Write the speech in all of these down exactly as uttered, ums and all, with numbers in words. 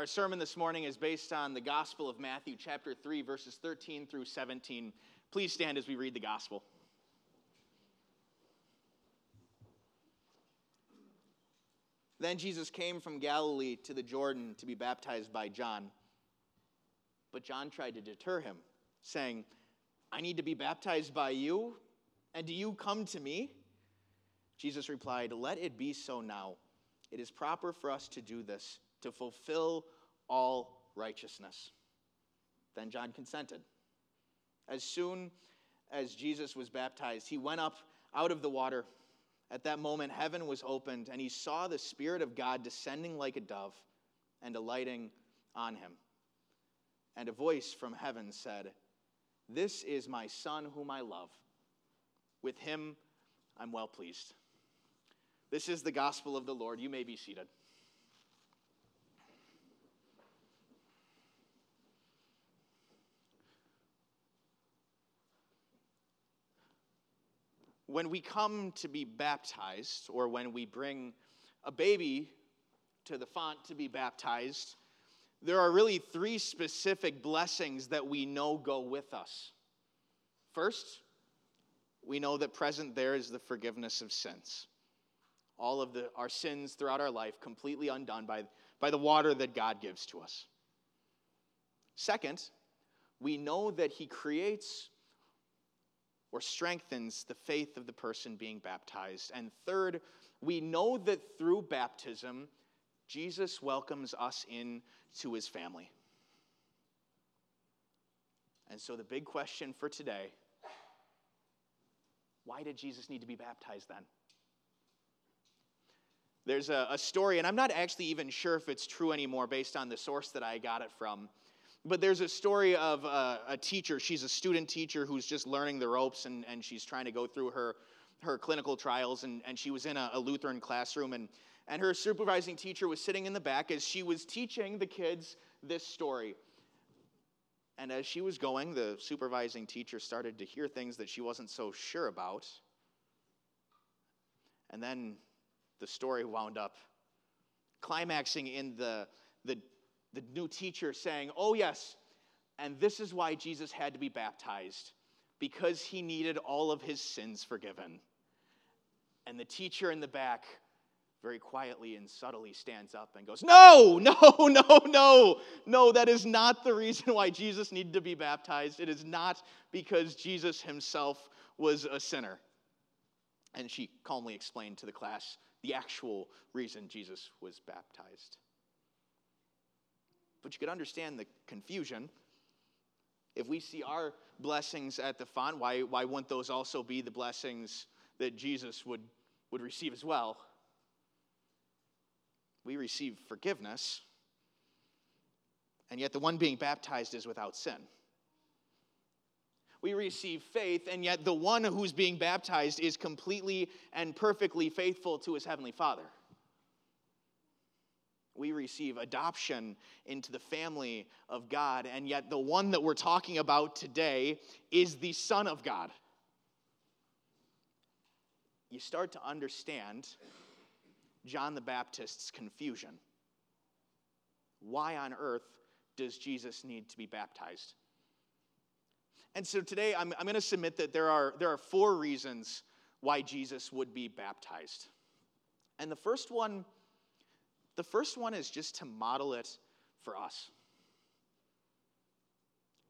Our sermon this morning is based on the Gospel of Matthew, chapter three, verses thirteen through seventeen. Please stand as we read the Gospel. Then Jesus came from Galilee to the Jordan to be baptized by John. But John tried to deter him, saying, "I need to be baptized by you, and do you come to me?" Jesus replied, "Let it be so now. It is proper for us to do this, to fulfill all righteousness." Then John consented. As soon as Jesus was baptized, he went up out of the water. At that moment, heaven was opened, and he saw the Spirit of God descending like a dove and alighting on him. And a voice from heaven said, "This is my Son whom I love. With him I'm well pleased." This is the gospel of the Lord. You may be seated. When we come to be baptized, or when we bring a baby to the font to be baptized, there are really three specific blessings that we know go with us. First, we know that present there is the forgiveness of sins. All of the, our sins throughout our life completely undone by, by the water that God gives to us. Second, we know that he creates or strengthens the faith of the person being baptized. And third, we know that through baptism, Jesus welcomes us in to his family. And so the big question for today, why did Jesus need to be baptized then? There's a, a story, and I'm not actually even sure if it's true anymore based on the source that I got it from. But there's a story of a, a teacher. She's a student teacher who's just learning the ropes, and, and she's trying to go through her, her clinical trials, and, and she was in a, a Lutheran classroom, and, and her supervising teacher was sitting in the back as she was teaching the kids this story. And as she was going, the supervising teacher started to hear things that she wasn't so sure about. And then the story wound up climaxing in the the The new teacher saying, "Oh yes, and this is why Jesus had to be baptized, because he needed all of his sins forgiven." And the teacher in the back very quietly and subtly stands up and goes, "No, no, no, no, no, that is not the reason why Jesus needed to be baptized. It is not because Jesus himself was a sinner." And she calmly explained to the class the actual reason Jesus was baptized. But you could understand the confusion. If we see our blessings at the font, why, why wouldn't those also be the blessings that Jesus would, would receive as well? We receive forgiveness, and yet the one being baptized is without sin. We receive faith, and yet the one who's being baptized is completely and perfectly faithful to his heavenly Father. We receive adoption into the family of God, and yet the one that we're talking about today is the Son of God. You start to understand John the Baptist's confusion. Why on earth does Jesus need to be baptized? And so today I'm, I'm going to submit that there are, there are four reasons why Jesus would be baptized. And the first one The first one is just to model it for us.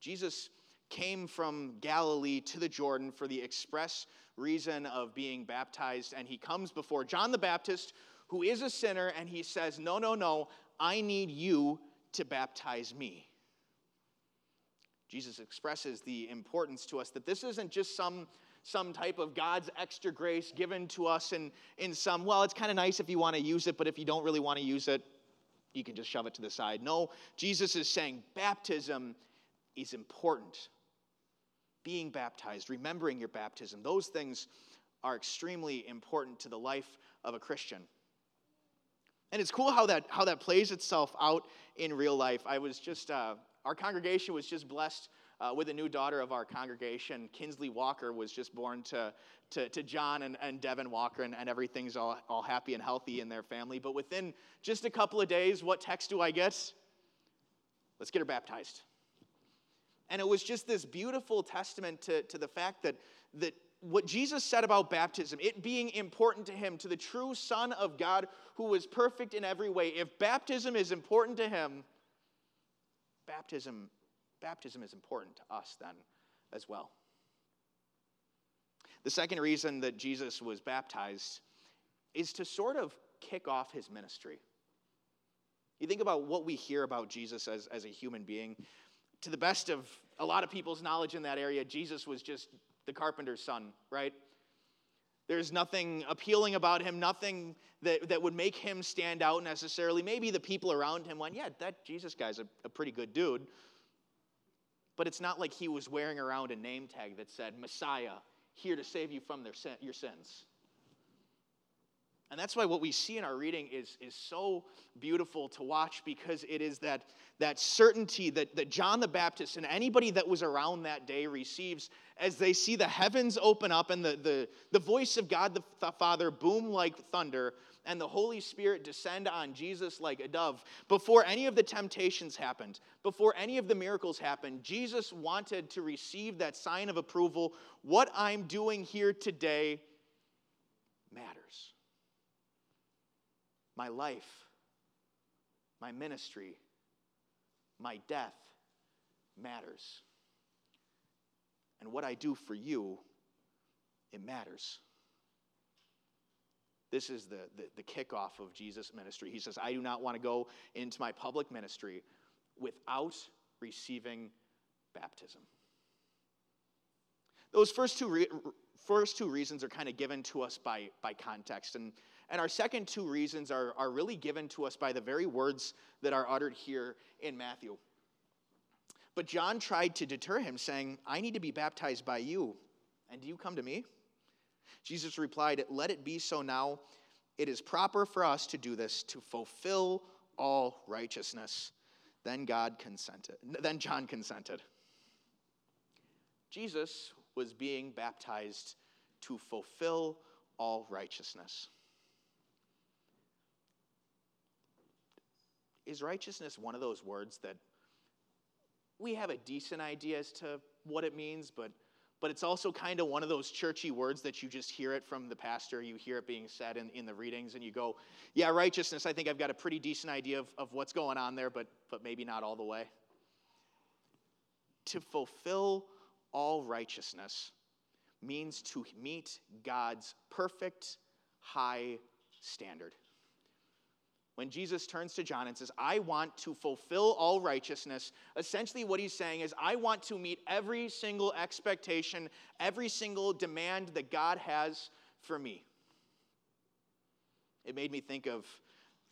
Jesus came from Galilee to the Jordan for the express reason of being baptized, and he comes before John the Baptist, who is a sinner, and he says, "No, no, no, I need you to baptize me." Jesus expresses the importance to us that this isn't just some some type of God's extra grace given to us in, in some, well, it's kind of nice if you want to use it, but if you don't really want to use it, you can just shove it to the side. No, Jesus is saying baptism is important. Being baptized, remembering your baptism, those things are extremely important to the life of a Christian. And it's cool how that how that plays itself out in real life. I was just, uh, our congregation was just blessed Uh, with a new daughter of our congregation. Kinsley Walker was just born to to, to John and, and Devin Walker, and, and everything's all, all happy and healthy in their family. But within just a couple of days, what text do I get? Let's get her baptized. And it was just this beautiful testament to, to the fact that, that what Jesus said about baptism, it being important to him, to the true Son of God who was perfect in every way. If baptism is important to him, baptism, baptism is important to us then as well. The second reason that Jesus was baptized is to sort of kick off his ministry. You think about what we hear about Jesus as, as a human being. To the best of a lot of people's knowledge in that area, Jesus was just the carpenter's son, right? There's nothing appealing about him, nothing that, that would make him stand out necessarily. Maybe the people around him went, yeah, that Jesus guy's a, a pretty good dude. But it's not like he was wearing around a name tag that said, Messiah, here to save you from their sin, your sins. And that's why what we see in our reading is, is so beautiful to watch, because it is that, that certainty that, that John the Baptist and anybody that was around that day receives as they see the heavens open up and the, the, the voice of God the Father boom like thunder and the Holy Spirit descend on Jesus like a dove. Before any of the temptations happened, before any of the miracles happened, Jesus wanted to receive that sign of approval. What I'm doing here today matters. My life, my ministry, my death matters. And what I do for you, it matters. This is the, the, the kickoff of Jesus' ministry. He says, I do not want to go into my public ministry without receiving baptism. Those first two re- first two reasons are kind of given to us by, by context. And And our second two reasons are, are really given to us by the very words that are uttered here in Matthew. But John tried to deter him, saying, I need to be baptized by you, and do you come to me? Jesus replied, let it be so now. It is proper for us to do this, to fulfill all righteousness. Then God consented. Then John consented. Jesus was being baptized to fulfill all righteousness. Is righteousness one of those words that we have a decent idea as to what it means, but but it's also kind of one of those churchy words that you just hear it from the pastor, you hear it being said in, in the readings, and you go, yeah, righteousness, I think I've got a pretty decent idea of, of what's going on there, but but maybe not all the way. To fulfill all righteousness means to meet God's perfect high standard. When Jesus turns to John and says, I want to fulfill all righteousness, essentially what he's saying is, I want to meet every single expectation, every single demand that God has for me. It made me think of,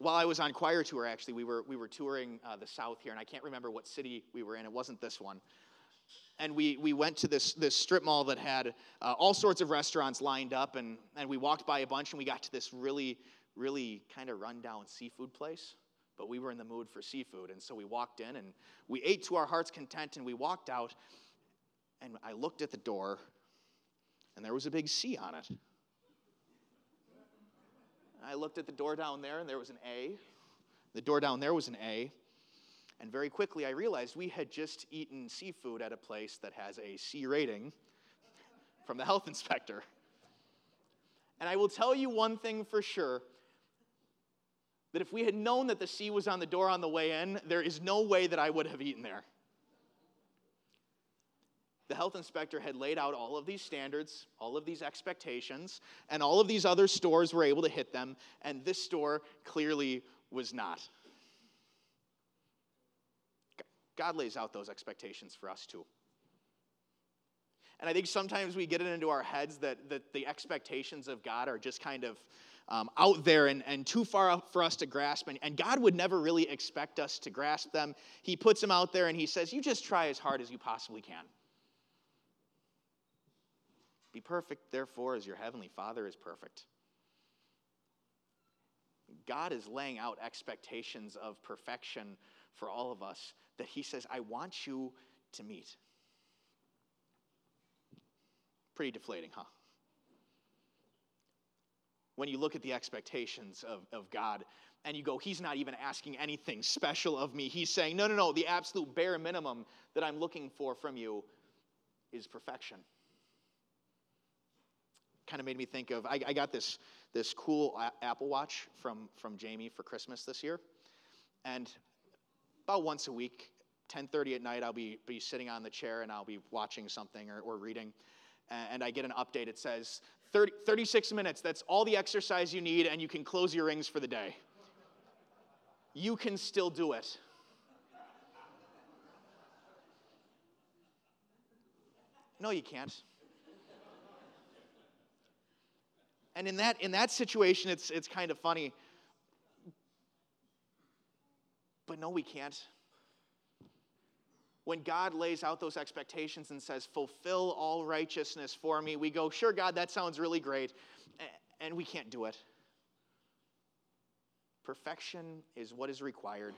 while I was on choir tour, actually, we were we were touring uh, the South here, and I can't remember what city we were in. It wasn't this one. And we we went to this this strip mall that had uh, all sorts of restaurants lined up, and and we walked by a bunch, and we got to this really... really kind of run-down seafood place, but we were in the mood for seafood, and so we walked in, and we ate to our heart's content, and we walked out, and I looked at the door, and there was a big C on it. I looked at the door down there, and there was an A. The door down there was an A, and very quickly I realized we had just eaten seafood at a place that has a C rating from the health inspector. And I will tell you one thing for sure, that if we had known that the C was on the door on the way in, there is no way that I would have eaten there. The health inspector had laid out all of these standards, all of these expectations, and all of these other stores were able to hit them, and this store clearly was not. God lays out those expectations for us too. And I think sometimes we get it into our heads that, that the expectations of God are just kind of um, out there and, and too far out for us to grasp. And, and God would never really expect us to grasp them. He puts them out there and he says, you just try as hard as you possibly can. Be perfect, therefore, as your heavenly Father is perfect. God is laying out expectations of perfection for all of us that he says, I want you to meet. Pretty deflating, huh? when you look at the expectations of, of God and you go, he's not even asking anything special of me. He's saying, no, no, no, the absolute bare minimum that I'm looking for from you is perfection. Kind of made me think of, I, I got this this cool Apple Watch from, from Jamie for Christmas this year. And about once a week, ten thirty at night, I'll be, be sitting on the chair and I'll be watching something or, or reading. And I get an update. It says, thirty, thirty-six minutes, that's all the exercise you need, and you can close your rings for the day. You can still do it. No, you can't. And in that in that situation, it's it's kind of funny. But no, we can't. When God lays out those expectations and says, fulfill all righteousness for me, we go, sure, God, that sounds really great, and we can't do it. Perfection is what is required,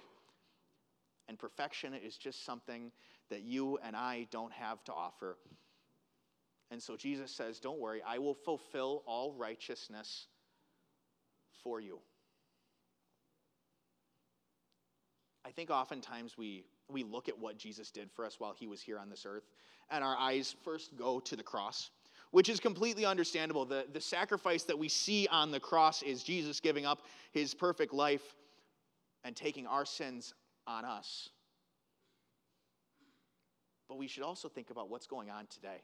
and perfection is just something that you and I don't have to offer. And so Jesus says, don't worry, I will fulfill all righteousness for you. I think oftentimes we... We look at what Jesus did for us while he was here on this earth, and our eyes first go to the cross, which is completely understandable. The, the sacrifice that we see on the cross is Jesus giving up his perfect life and taking our sins on us. But we should also think about what's going on today.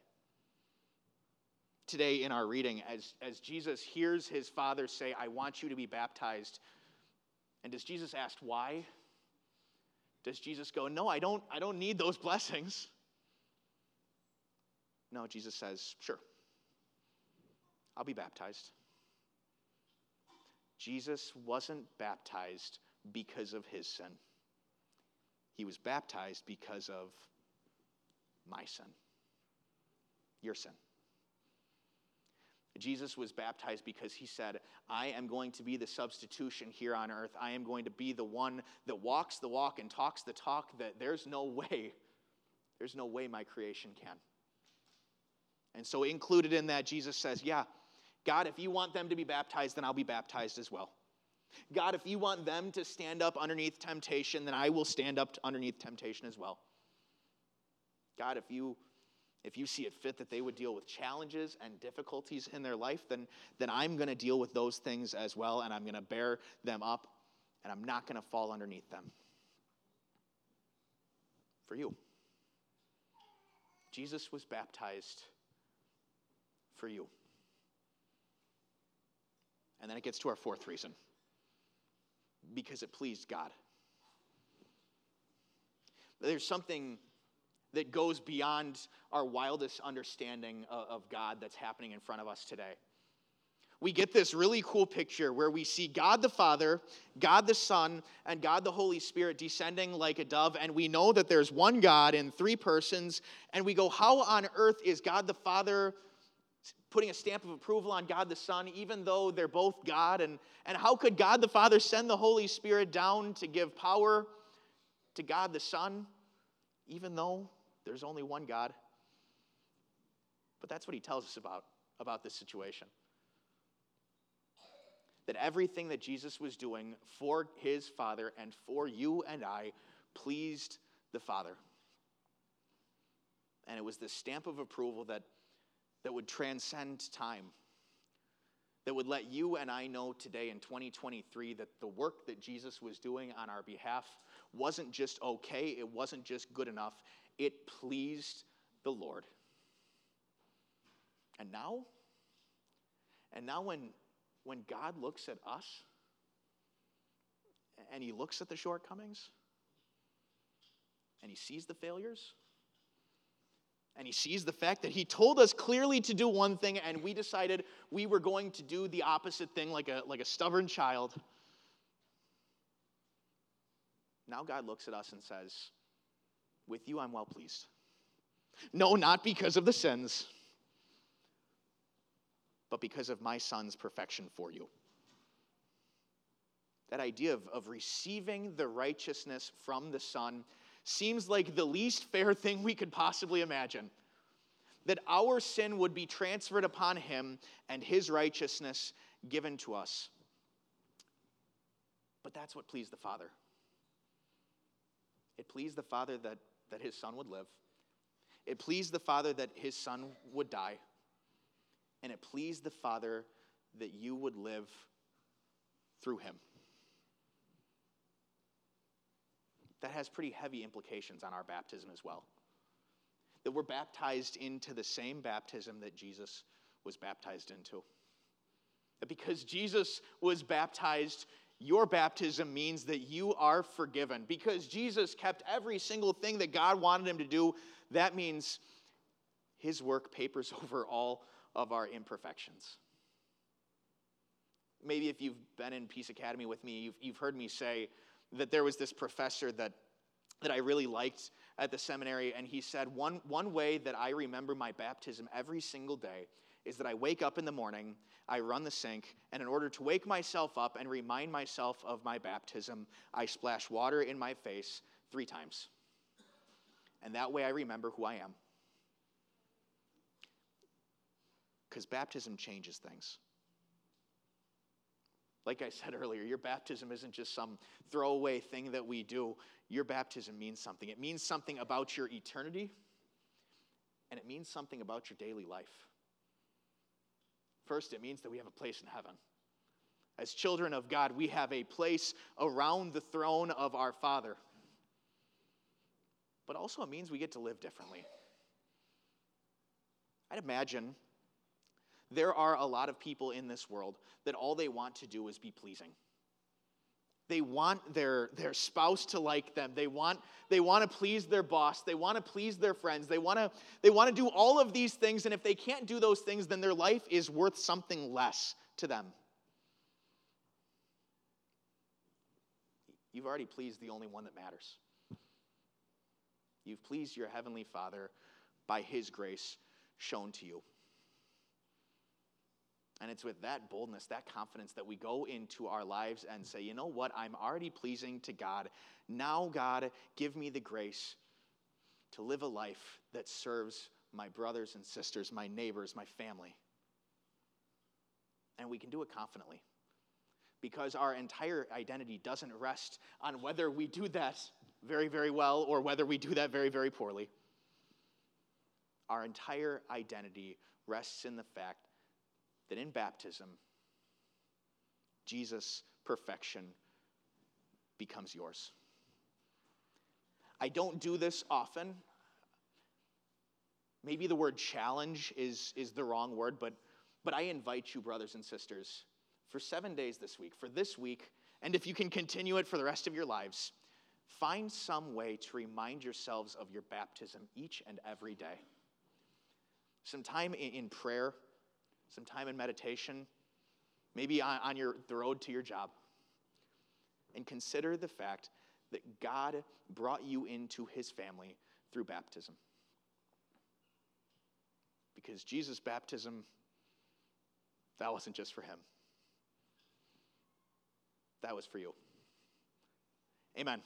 Today in our reading, as, as Jesus hears his Father say, I want you to be baptized, and does Jesus ask why? Does Jesus go, no, I don't, I don't need those blessings? No, Jesus says, sure, I'll be baptized. Jesus wasn't baptized because of his sin. He was baptized because of my sin, your sin. Jesus was baptized because he said, I am going to be the substitution here on earth. I am going to be the one that walks the walk and talks the talk, that there's no way, there's no way my creation can. And so included in that, Jesus says, yeah, God, if you want them to be baptized, then I'll be baptized as well. God, if you want them to stand up underneath temptation, then I will stand up underneath temptation as well. God, if you... If you see it fit that they would deal with challenges and difficulties in their life, then, then I'm going to deal with those things as well, and I'm going to bear them up, and I'm not going to fall underneath them. For you. Jesus was baptized for you. And then it gets to our fourth reason. Because it pleased God. There's something that goes beyond our wildest understanding of God that's happening in front of us today. We get this really cool picture where we see God the Father, God the Son, and God the Holy Spirit descending like a dove, and we know that there's one God in three persons, and we go, how on earth is God the Father putting a stamp of approval on God the Son, even though they're both God, and, and how could God the Father send the Holy Spirit down to give power to God the Son, even though there's only one God? But that's what he tells us about, about this situation. That everything that Jesus was doing for his Father and for you and I pleased the Father. And it was the stamp of approval that, that would transcend time, that would let you and I know today in twenty twenty-three that the work that Jesus was doing on our behalf wasn't just okay, it wasn't just good enough, it pleased the Lord. And now, and now when, when God looks at us, and he looks at the shortcomings, and he sees the failures, and he sees the fact that he told us clearly to do one thing, and we decided we were going to do the opposite thing like a, like a stubborn child. Now God looks at us and says, with you I'm well pleased. No, not because of the sins, but because of my Son's perfection for you. That idea of, of receiving the righteousness from the Son seems like the least fair thing we could possibly imagine. that our sin would be transferred upon him and his righteousness given to us. But that's what pleased the Father. It pleased the Father that, that his son would live. It pleased the Father that his son would die. And it pleased the Father that you would live through him. That has pretty heavy implications on our baptism as well. That we're baptized into the same baptism that Jesus was baptized into. That because Jesus was baptized, your baptism means that you are forgiven. Because Jesus kept every single thing that God wanted him to do, that means his work papers over all of our imperfections. Maybe if you've been in Peace Academy with me, you've, you've heard me say that there was this professor that, that I really liked at the seminary, and he said, one, one way that I remember my baptism every single day is that I wake up in the morning, I run the sink, and in order to wake myself up and remind myself of my baptism, I splash water in my face three times. And that way I remember who I am. Because baptism changes things. Like I said earlier, your baptism isn't just some throwaway thing that we do. Your baptism means something. It means something about your eternity, and it means something about your daily life. First, it means that we have a place in heaven. As children of God, we have a place around the throne of our Father. But also it means we get to live differently. I'd imagine there are a lot of people in this world that all they want to do is be pleasing. They want their, their spouse to like them. They want, they want to please their boss. They want to please their friends. They want to, they want to do all of these things, and if they can't do those things, then their life is worth something less to them. You've already pleased the only one that matters. You've pleased your heavenly Father by his grace shown to you. And it's with that boldness, that confidence, that we go into our lives and say, you know what, I'm already pleasing to God. Now, God, give me the grace to live a life that serves my brothers and sisters, my neighbors, my family. And we can do it confidently because our entire identity doesn't rest on whether we do that very, very well or whether we do that very, very poorly. Our entire identity rests in the fact that in baptism, Jesus' perfection becomes yours. I don't do this often. Maybe the word challenge is, is the wrong word, but, but I invite you, brothers and sisters, for seven days this week, for this week, and if you can continue it for the rest of your lives, find some way to remind yourselves of your baptism each and every day. Some time in, in prayer, some time in meditation, maybe on, on your, the road to your job. And consider the fact that God brought you into his family through baptism. Because Jesus' baptism, that wasn't just for him. That was for you. Amen.